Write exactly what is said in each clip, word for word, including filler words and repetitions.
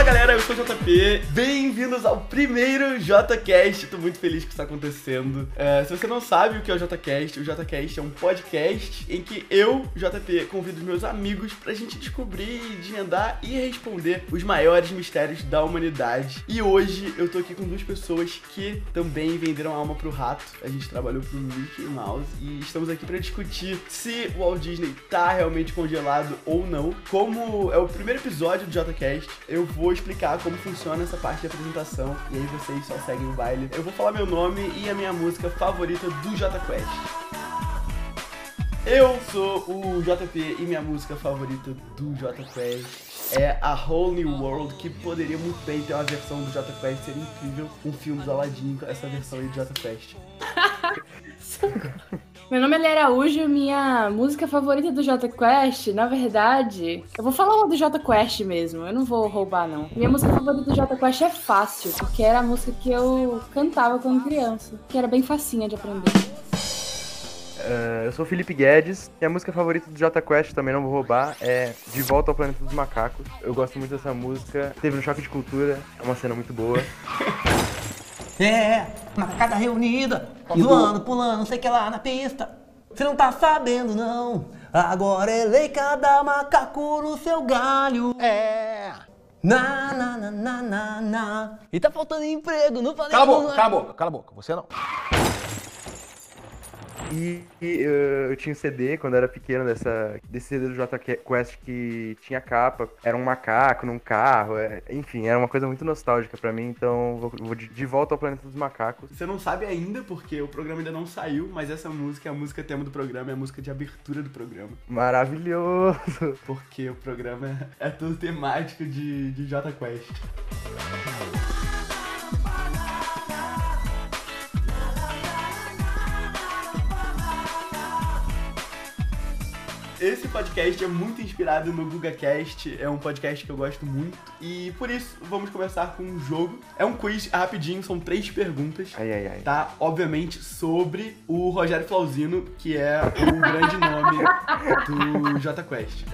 Fala galera, eu sou o J P, bem-vindos ao primeiro JotaCast, tô muito feliz que isso tá acontecendo. Uh, se você não sabe o que é o JotaCast, o JotaCast é um podcast em que eu, J P, convido os meus amigos pra gente descobrir, desvendar e responder os maiores mistérios da humanidade. E hoje eu tô aqui com duas pessoas que também venderam a alma pro rato, a gente trabalhou pro Mickey Mouse e estamos aqui pra discutir se o Walt Disney tá realmente congelado ou não. Como é o primeiro episódio do JotaCast, eu vou Vou explicar como funciona essa parte de apresentação e aí vocês só seguem o baile. Eu vou falar meu nome e a minha música favorita do Jota Quest. Eu sou o J P e minha música favorita do Jota Quest é A Whole New World, que poderia muito bem ter uma versão do Jota Quest, seria incrível, um filme do Aladdin com essa versão aí do Jota Quest. Meu nome é Lia Araújo, minha música favorita do Jota Quest, na verdade, eu vou falar uma do Jota Quest mesmo, eu não vou roubar não. Minha música favorita do Jota Quest é fácil, porque era a música que eu cantava quando criança, que era bem facinha de aprender. Uh, eu sou o Felipe Guedes e a música favorita do Jota Quest, também não vou roubar, é De Volta ao Planeta dos Macacos. Eu gosto muito dessa música, teve um choque de cultura, é uma cena muito boa. É, macacada reunida, zoando, pulando, não sei o que lá na pista. Você não tá sabendo não, agora elei cada macaco no seu galho. É, na na na na na na. E tá faltando emprego, não falei... Cala a boca, cala a boca, cala a boca, você não. E, e eu, eu tinha um C D quando eu era pequeno dessa, desse C D do Jota Quest que tinha capa, era um macaco num carro, é, enfim, era uma coisa muito nostálgica pra mim, então vou, vou de, de volta ao Planeta dos Macacos. Você não sabe ainda porque o programa ainda não saiu, mas essa música é a música tema do programa, é a música de abertura do programa. Maravilhoso! Porque o programa é, é tudo temático de, de Jota Quest. Esse podcast é muito inspirado no GugaCast, é um podcast que eu gosto muito e por isso vamos começar com um jogo. É um quiz rapidinho, são três perguntas, ai, ai, ai. Tá? Obviamente sobre o Rogério Flauzino, que é o grande nome do Jota Quest.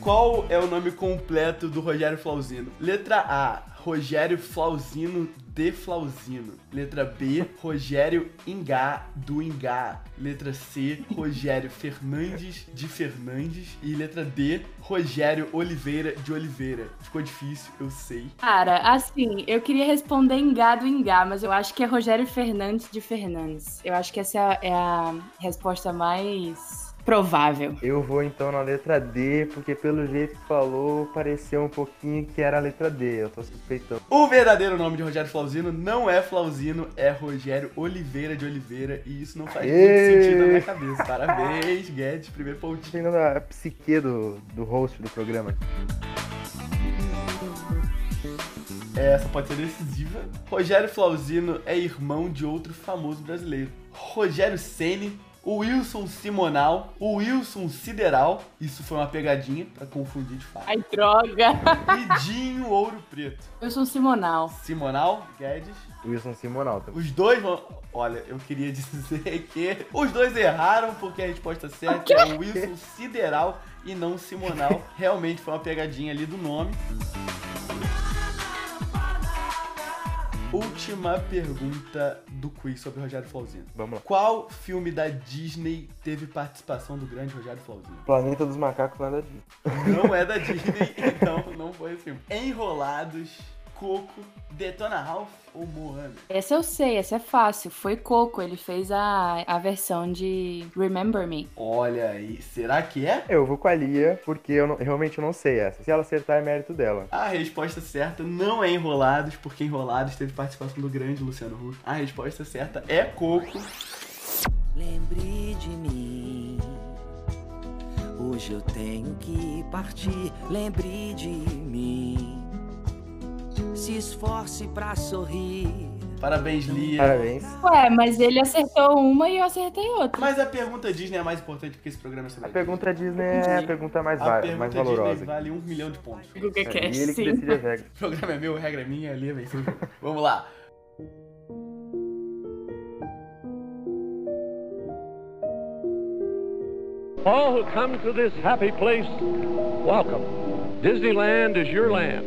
Qual é o nome completo do Rogério Flauzino? Letra A, Rogério Flauzino de Flauzino. Letra B, Rogério Ingá do Ingá. Letra C, Rogério Fernandes de Fernandes. E letra D, Rogério Oliveira de Oliveira. Ficou difícil, eu sei. Cara, assim, eu queria responder Ingá do Ingá, mas eu acho que é Rogério Fernandes de Fernandes. Eu acho que essa é a resposta mais... provável. Eu vou então na letra D, porque pelo jeito que falou, pareceu um pouquinho que era a letra D, eu tô suspeitando. O verdadeiro nome de Rogério Flauzino não é Flauzino, é Rogério Oliveira de Oliveira, e isso não faz Aê! muito sentido na minha cabeça. Parabéns, Guedes, primeiro pontinho. A psique do, do host do programa. Essa pode ser decisiva. Rogério Flauzino é irmão de outro famoso brasileiro, Rogério Ceni, o Wilson Simonal, o Wilson Sideral, isso foi uma pegadinha pra confundir de fato. Ai, droga! E Dinho Ouro Preto. Wilson Simonal. Simonal, Guedes. Wilson Simonal também. Os dois vão... Olha, eu queria dizer que os dois erraram, porque a resposta certa é o Wilson Sideral e não Simonal. Realmente foi uma pegadinha ali do nome. Última pergunta do quiz sobre o Rogério Flauzino. Vamos lá. Qual filme da Disney teve participação do grande Rogério Flauzino? Planeta dos Macacos não é da Disney. Não é da Disney, então não foi esse filme. Enrolados, Coco, Detona Ralph ou Moana? Essa eu sei, essa é fácil. Foi Coco, ele fez a, a versão de Remember Me. Olha aí, será que é? Eu vou com a Lia, porque eu não, realmente não sei essa. Se ela acertar, é mérito dela. A resposta certa não é Enrolados, porque Enrolados teve participação do grande Luciano Huck. A resposta certa é Coco. Lembre de mim, hoje eu tenho que partir, lembre de mim. Se esforce pra sorrir. Parabéns, Lia. Parabéns. Ué, mas ele acertou uma e eu acertei outra. Mas a pergunta Disney é mais importante porque esse programa é sobre... A pergunta Disney é a pergunta mais, a pergunta mais valorosa. A pergunta Disney vale um milhão de pontos. GugaCast, é, e ele que decide a regra. O programa é meu, a regra é minha, a Lia venceu. Vamos lá. All who come to this happy place, welcome. Disneyland is your land.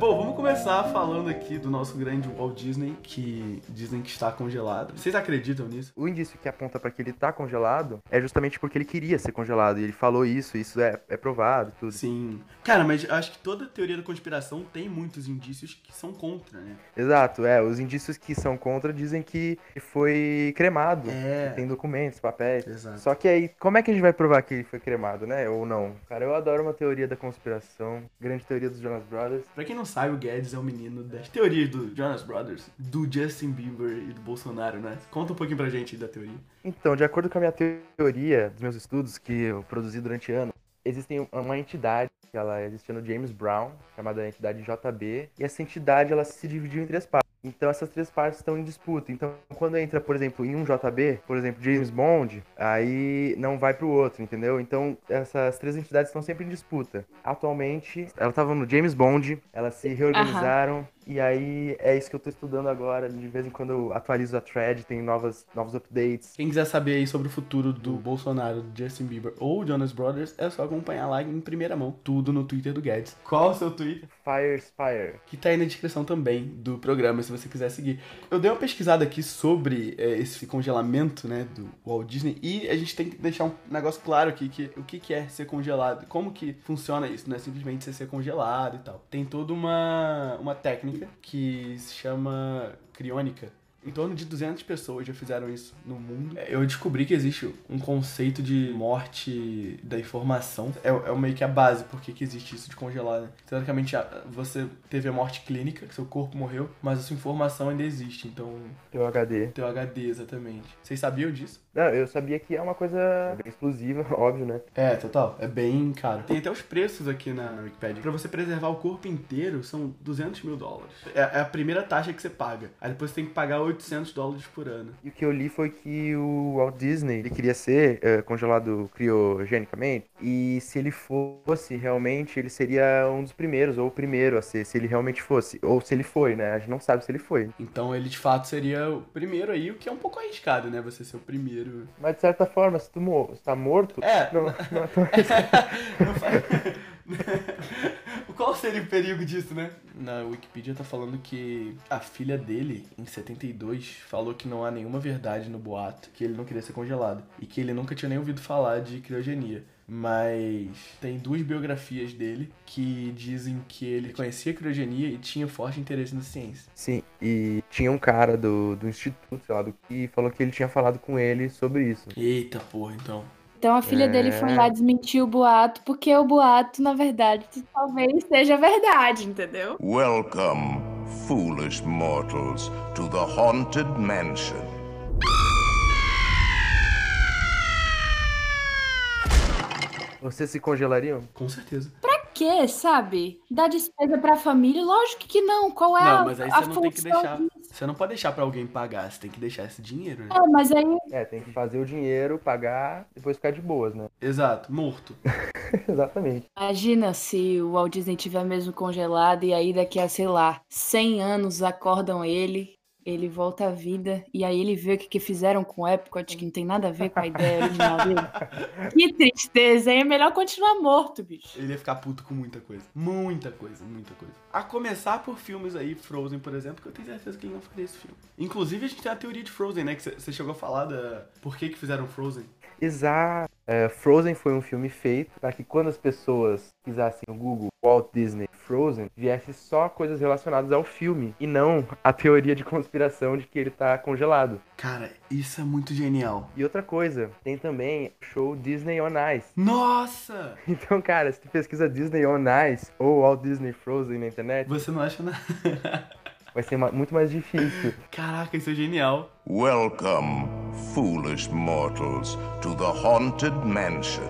Bom, vamos começar falando aqui do nosso grande Walt Disney, que dizem que está congelado. Vocês acreditam nisso? O indício que aponta para que ele está congelado é justamente porque ele queria ser congelado. E ele falou isso, isso é, é provado, tudo. Sim. Cara, mas acho que toda teoria da conspiração tem muitos indícios que são contra, né? Exato, é. Os indícios que são contra dizem que foi cremado. É. Tem documentos, papéis. Exato. Só que aí, como é que a gente vai provar que ele foi cremado, né? Ou não? Cara, eu adoro uma teoria da conspiração. Grande teoria dos Jonas Brothers. Pra quem não sabe, o Guedes é o menino das teorias do Jonas Brothers, do Justin Bieber e do Bolsonaro, né? Conta um pouquinho pra gente da teoria. Então, de acordo com a minha teoria, dos meus estudos que eu produzi durante anos, existe uma entidade, que ela existia no James Brown, chamada entidade J B, e essa entidade, ela se dividiu em três partes. Então essas três partes estão em disputa. Então quando entra, por exemplo, em um J B, por exemplo, James Bond, aí não vai pro outro, entendeu? Então essas três entidades estão sempre em disputa. Atualmente, elas estavam no James Bond, elas se reorganizaram. Uhum. E aí é isso que eu tô estudando agora. De vez em quando eu atualizo a thread, tem novas, novos updates. Quem quiser saber aí sobre o futuro do Bolsonaro, do Justin Bieber ou Jonas Brothers, é só acompanhar lá em primeira mão, tudo no Twitter do Guedes. Qual é o seu Twitter? Firespyre. Que tá aí na descrição também do programa, se você quiser seguir. Eu dei uma pesquisada aqui sobre é, esse congelamento, né, do Walt Disney, e a gente tem que deixar um negócio claro aqui, que o que é ser congelado, como que funciona isso, não é simplesmente você ser congelado e tal. Tem toda uma, uma técnica que se chama criônica. Em torno de duzentas pessoas já fizeram isso no mundo. Eu descobri que existe um conceito de morte da informação. É, é meio que a base porque que existe isso de congelar, né? Teoricamente, você teve a morte clínica, que seu corpo morreu, mas a sua informação ainda existe, então... Teu H D. Teu H D, exatamente. Vocês sabiam disso? Não, eu sabia que é uma coisa bem exclusiva, óbvio, né? É, total. É bem caro. Tem até os preços aqui na Wikipedia. Pra você preservar o corpo inteiro, são duzentos mil dólares. É a primeira taxa que você paga. Aí depois você tem que pagar oitocentos dólares por ano. E o que eu li foi que o Walt Disney, ele queria ser uh, congelado criogenicamente, e se ele fosse realmente, ele seria um dos primeiros, ou o primeiro a ser, se ele realmente fosse. Ou se ele foi, né? A gente não sabe se ele foi. Então ele, de fato, seria o primeiro aí, o que é um pouco arriscado, né? Você ser o primeiro. Mas de certa forma, se tu mor- tá morto... É. Não, não, não, não faz... Qual seria o perigo disso, né? Na Wikipedia tá falando que a filha dele, em setenta e dois, falou que não há nenhuma verdade no boato, que ele não queria ser congelado, e que ele nunca tinha nem ouvido falar de criogenia. Mas tem duas biografias dele que dizem que ele conhecia a criogenia e tinha forte interesse na ciência. Sim, e tinha um cara do, do instituto, sei lá, do, que falou que ele tinha falado com ele sobre isso. Eita porra, então. Então a filha é... dele foi lá desmentir o boato, porque o boato, na verdade, talvez seja verdade, entendeu? Welcome, foolish mortals, to the Haunted Mansion. Vocês se congelariam? Com certeza. Pra quê, sabe? Dar despesa pra família? Lógico que não. Qual é a função? Não, mas aí você não tem que deixar... Você não pode deixar pra alguém pagar. Você tem que deixar esse dinheiro, né? É, mas aí... É, tem que fazer o dinheiro, pagar, depois ficar de boas, né? Exato. Morto. Exatamente. Imagina se o Walt Disney estiver mesmo congelado e aí daqui a, sei lá, cem anos acordam ele... Ele volta à vida, e aí ele vê o que, que fizeram com o Epcot, que não tem nada a ver com a ideia original dele. Que tristeza, hein? É melhor continuar morto, bicho. Ele ia ficar puto com muita coisa. Muita coisa, muita coisa. A começar por filmes aí, Frozen, por exemplo, que eu tenho certeza que ele não faria esse filme. Inclusive, a gente tem a teoria de Frozen, né? Que você chegou a falar da... Por que que fizeram Frozen? Exato. Uh, Frozen foi um filme feito para que quando as pessoas pisassem no Google Walt Disney Frozen, viesse só coisas relacionadas ao filme e não a teoria de conspiração de que ele tá congelado. Cara, isso é muito genial. E outra coisa, tem também o show Disney on Ice. Nossa! Então, cara, se tu pesquisa Disney on Ice ou Walt Disney Frozen na internet... Você não acha nada. Vai ser muito mais difícil. Caraca, isso é genial. Welcome, foolish mortals, to the Haunted Mansion.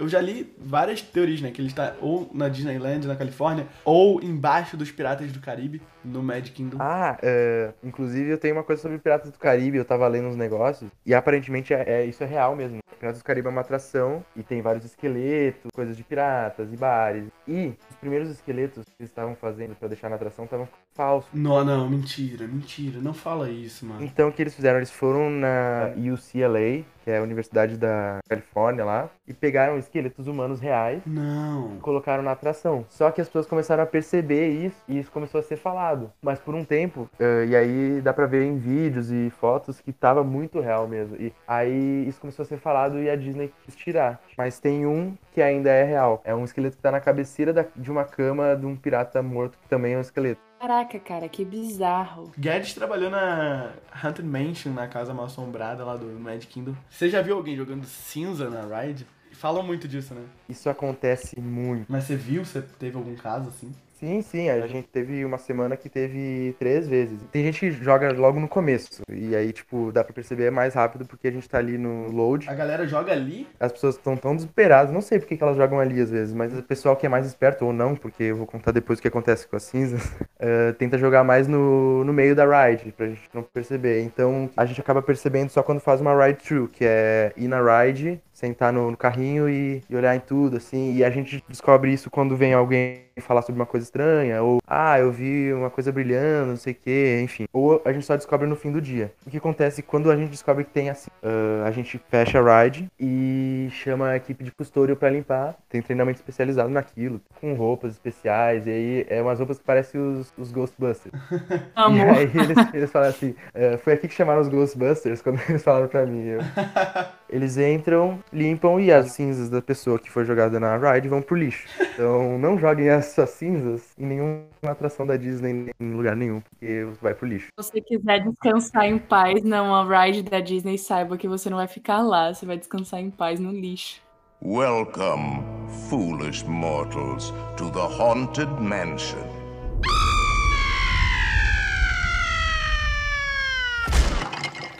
eu já li várias teorias, né? Que ele está ou na Disneyland, na Califórnia, ou embaixo dos Piratas do Caribe, no Magic Kingdom. Ah, é, inclusive eu tenho uma coisa sobre Piratas do Caribe, eu tava lendo uns negócios, e aparentemente é, é, isso é real mesmo. Piratas do Caribe é uma atração, e tem vários esqueletos, coisas de piratas e bares. E os primeiros esqueletos que eles estavam fazendo pra deixar na atração estavam falsos. Não, não, mentira, mentira, não fala isso, mano. Então o que eles fizeram? Eles foram na U C L A, que é a Universidade da Califórnia lá, e pegaram esqueletos humanos reais. Não. E colocaram na atração. Só que as pessoas começaram a perceber isso, e isso começou a ser falado. Mas por um tempo, uh, e aí dá pra ver em vídeos e fotos que tava muito real mesmo. E aí isso começou a ser falado e a Disney quis tirar. Mas tem um que ainda é real. É um esqueleto que tá na cabeceira da, de uma cama de um pirata morto, que também é um esqueleto. Caraca, cara, que bizarro. Guedes trabalhou na Haunted Mansion, na casa mal assombrada lá do Magic Kingdom. Você já viu alguém jogando cinza na ride? Falam muito disso, né? Isso acontece muito. Mas você viu? Você teve algum caso assim? Sim, sim, a gente teve uma semana que teve três vezes. Tem gente que joga logo no começo, e aí, tipo, dá pra perceber mais rápido porque a gente tá ali no load. A galera joga ali? As pessoas estão tão desesperadas, não sei porque que elas jogam ali às vezes, mas o pessoal que é mais esperto, ou não, porque eu vou contar depois o que acontece com as cinzas, uh, tenta jogar mais no, no meio da ride, pra gente não perceber. Então, a gente acaba percebendo só quando faz uma ride-through, que é ir na ride, sentar no, no carrinho e, e olhar em tudo, assim, e a gente descobre isso quando vem alguém falar sobre uma coisa estranha, ou ah, eu vi uma coisa brilhando, não sei o que, enfim. Ou a gente só descobre no fim do dia. O que acontece quando a gente descobre que tem assim? Uh, a gente fecha a ride e chama a equipe de custódio pra limpar. Tem treinamento especializado naquilo, com roupas especiais, e aí é umas roupas que parecem os, os Ghostbusters. Amor. E aí eles, eles falam assim, uh, foi aqui que chamaram os Ghostbusters quando eles falaram pra mim. Eu... Eles entram, limpam, e as cinzas da pessoa que foi jogada na ride vão pro lixo. Então não joguem as suas cinzas em nenhuma atração da Disney, em lugar nenhum, porque vai pro lixo. Se você quiser descansar em paz numa ride da Disney, saiba que você não vai ficar lá, você vai descansar em paz no lixo. Welcome, foolish mortals, to the Haunted Mansion.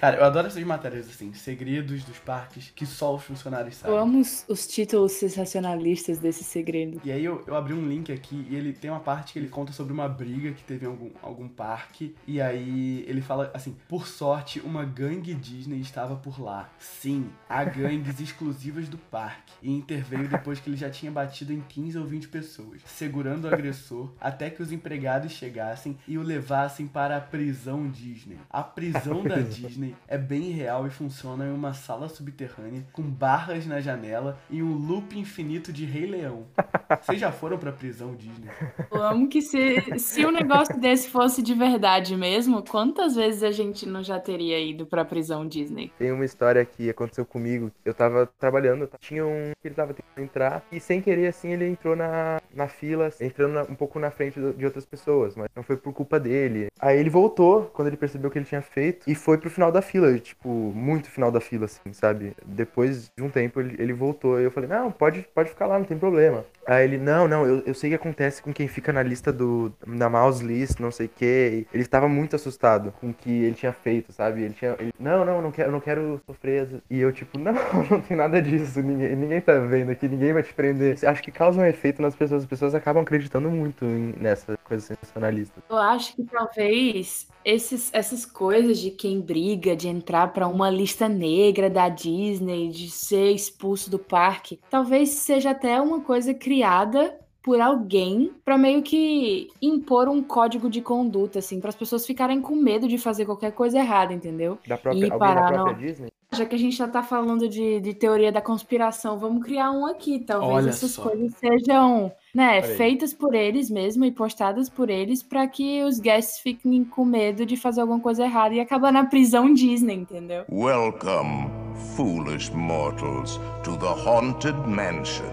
Cara, eu adoro essas matérias, assim, segredos dos parques que só os funcionários sabem. Eu amo os, os títulos sensacionalistas desse segredo. E aí eu, eu abri um link aqui e ele tem uma parte que ele conta sobre uma briga que teve em algum, algum parque. E aí ele fala assim, por sorte, uma gangue Disney estava por lá. Sim, há gangues exclusivas do parque. E interveio depois que ele já tinha batido em quinze ou vinte pessoas, segurando o agressor até que os empregados chegassem e o levassem para a prisão Disney. A prisão da Disney é bem real e funciona em uma sala subterrânea com barras na janela e um loop infinito de Rei Leão. Vocês já foram pra prisão Disney? Eu amo que se, se um negócio desse fosse de verdade mesmo, quantas vezes a gente não já teria ido pra prisão Disney? Tem uma história que aconteceu comigo. Eu tava trabalhando, tinha um que ele tava tentando entrar e sem querer assim ele entrou na, na fila, entrando na, um pouco na frente de outras pessoas, mas não foi por culpa dele. Aí ele voltou quando ele percebeu o que ele tinha feito e foi pro final da fila, tipo, muito final da fila, assim, sabe? Depois de um tempo ele, ele voltou e eu falei, não, pode, pode ficar lá, não tem problema. Aí ele, não, não, eu, eu sei o que acontece com quem fica na lista do, na mouse list, não sei o que. Ele estava muito assustado com o que ele tinha feito, sabe? Ele tinha, ele, não, não, não quero, não quero sofrer. E eu, tipo, não, não tem nada disso, ninguém, ninguém tá vendo aqui, ninguém vai te prender. Acho que causa um efeito nas pessoas, as pessoas acabam acreditando muito em, nessa coisa sensacionalista. Eu acho que talvez esses, essas coisas de quem briga, de entrar para uma lista negra da Disney, de ser expulso do parque, talvez seja até uma coisa criada por alguém para meio que impor um código de conduta, assim, para as pessoas ficarem com medo de fazer qualquer coisa errada, entendeu? Da própria, e parar na própria Disney? Já que a gente já tá falando de, de teoria da conspiração, vamos criar um aqui. Talvez Olha essas só. coisas sejam, né, feitas por eles mesmo e postadas por eles pra que os guests fiquem com medo de fazer alguma coisa errada e acabar na prisão Disney, entendeu? Welcome, foolish mortals, to the Haunted Mansion.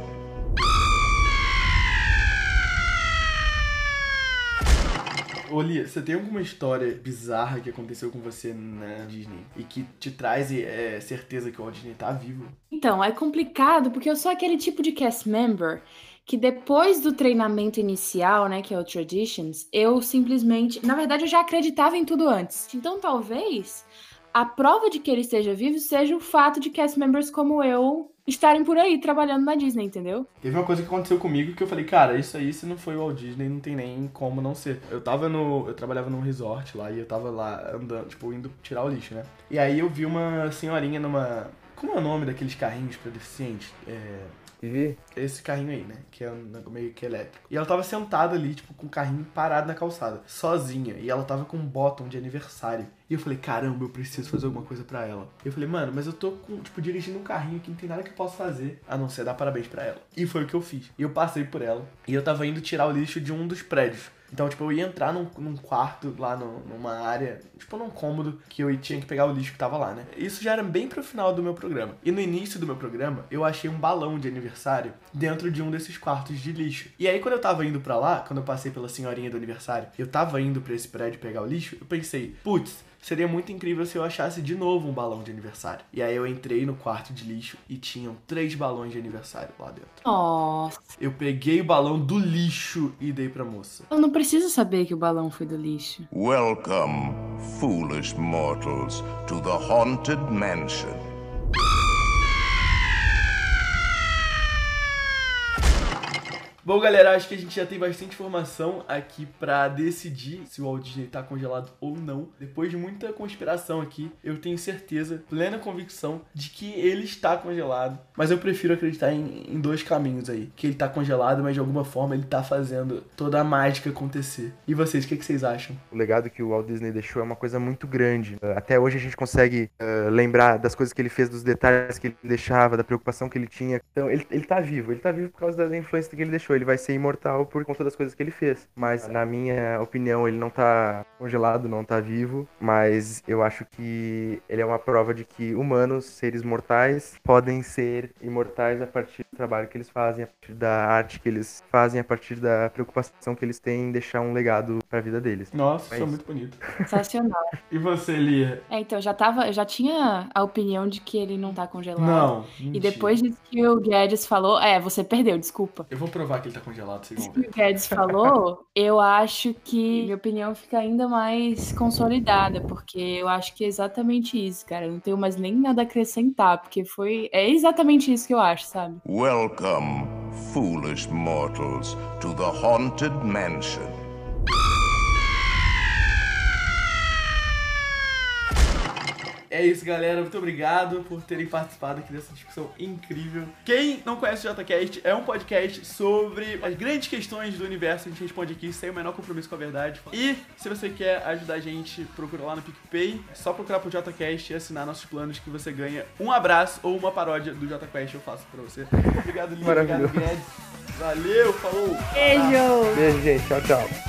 Ô Lia, você tem alguma história bizarra que aconteceu com você na Disney e que te traz é, certeza que o Walt Disney tá vivo? Então, é complicado porque eu sou aquele tipo de cast member que depois do treinamento inicial, né, que é o Traditions, eu simplesmente... Na verdade, eu já acreditava em tudo antes. Então, talvez, a prova de que ele esteja vivo seja o fato de cast members como eu estarem por aí trabalhando na Disney, entendeu? Teve uma coisa que aconteceu comigo que eu falei, cara, isso aí se não foi o Walt Disney, não tem nem como não ser. Eu tava no... Eu trabalhava num resort lá e eu tava lá andando, tipo, indo tirar o lixo, né? E aí eu vi uma senhorinha numa... Como é o nome daqueles carrinhos pra deficiente? É... Vivi? Esse carrinho aí, né? Que é meio que elétrico. E ela tava sentada ali, tipo, com o carrinho parado na calçada, sozinha. E ela tava com um bottom de aniversário. E eu falei, caramba, eu preciso fazer alguma coisa pra ela. E eu falei, mano, mas eu tô, com, tipo, dirigindo um carrinho que não tem nada que eu possa fazer, a não ser dar parabéns pra ela. E foi o que eu fiz. E eu passei por ela. E eu tava indo tirar o lixo de um dos prédios. Então, tipo, eu ia entrar num, num quarto lá no, numa área, tipo, num cômodo que eu tinha que pegar o lixo que tava lá, né? Isso já era bem pro final do meu programa. E no início do meu programa, eu achei um balão de aniversário dentro de um desses quartos de lixo. E aí, quando eu tava indo pra lá, quando eu passei pela senhorinha do aniversário, eu tava indo pra esse prédio pegar o lixo, eu pensei, putz, seria muito incrível se eu achasse de novo um balão de aniversário. E aí eu entrei no quarto de lixo e tinham três balões de aniversário lá dentro. Nossa. Eu peguei o balão do lixo e dei pra moça. Eu não preciso saber que o balão foi do lixo. Welcome, foolish mortals, to the Haunted Mansion. Bom, galera, acho que a gente já tem bastante informação aqui pra decidir se o Walt Disney tá congelado ou não. Depois de muita conspiração aqui, eu tenho certeza, plena convicção, de que ele está congelado. Mas eu prefiro acreditar em, em dois caminhos aí. Que ele tá congelado, mas de alguma forma ele tá fazendo toda a mágica acontecer. E vocês, o que, é que vocês acham? O legado que o Walt Disney deixou é uma coisa muito grande. Até hoje a gente consegue uh, lembrar das coisas que ele fez, dos detalhes que ele deixava, da preocupação que ele tinha. Então, ele, ele tá vivo. Ele tá vivo por causa da influência que ele deixou. Ele vai ser imortal por conta das coisas que ele fez. Mas, na minha opinião, ele não tá congelado, não tá vivo. Mas eu acho que ele é uma prova de que humanos, seres mortais, podem ser imortais a partir do trabalho que eles fazem, a partir da arte que eles fazem, a partir da preocupação que eles têm em deixar um legado pra vida deles. Nossa, isso é muito bonito. Sensacional. E você, Lia? É, então, eu já tava, eu já tinha a opinião de que ele não tá congelado. Não, mentira. E depois de que o Guedes falou, é, você perdeu, desculpa. Eu vou provar que ele tá congelado, segundo o Guedes falou. Eu acho que minha opinião fica ainda mais consolidada, porque eu acho que é exatamente isso, cara. Eu não tenho mais nem nada a acrescentar, porque foi... É exatamente isso que eu acho, sabe? Welcome, foolish mortals, to the Haunted Mansion. É isso, galera. Muito obrigado por terem participado aqui dessa discussão incrível. Quem não conhece o JotaCast, é um podcast sobre as grandes questões do universo. A gente responde aqui sem o menor compromisso com a verdade. E se você quer ajudar a gente, procura lá no PicPay. É só procurar pro JotaCast e assinar nossos planos que você ganha um abraço ou uma paródia do Jota Quest. Eu faço pra você. Obrigado, Lívia. Obrigado, Guedes. Valeu, falou. Beijo. Beijo, gente. Tchau, tchau.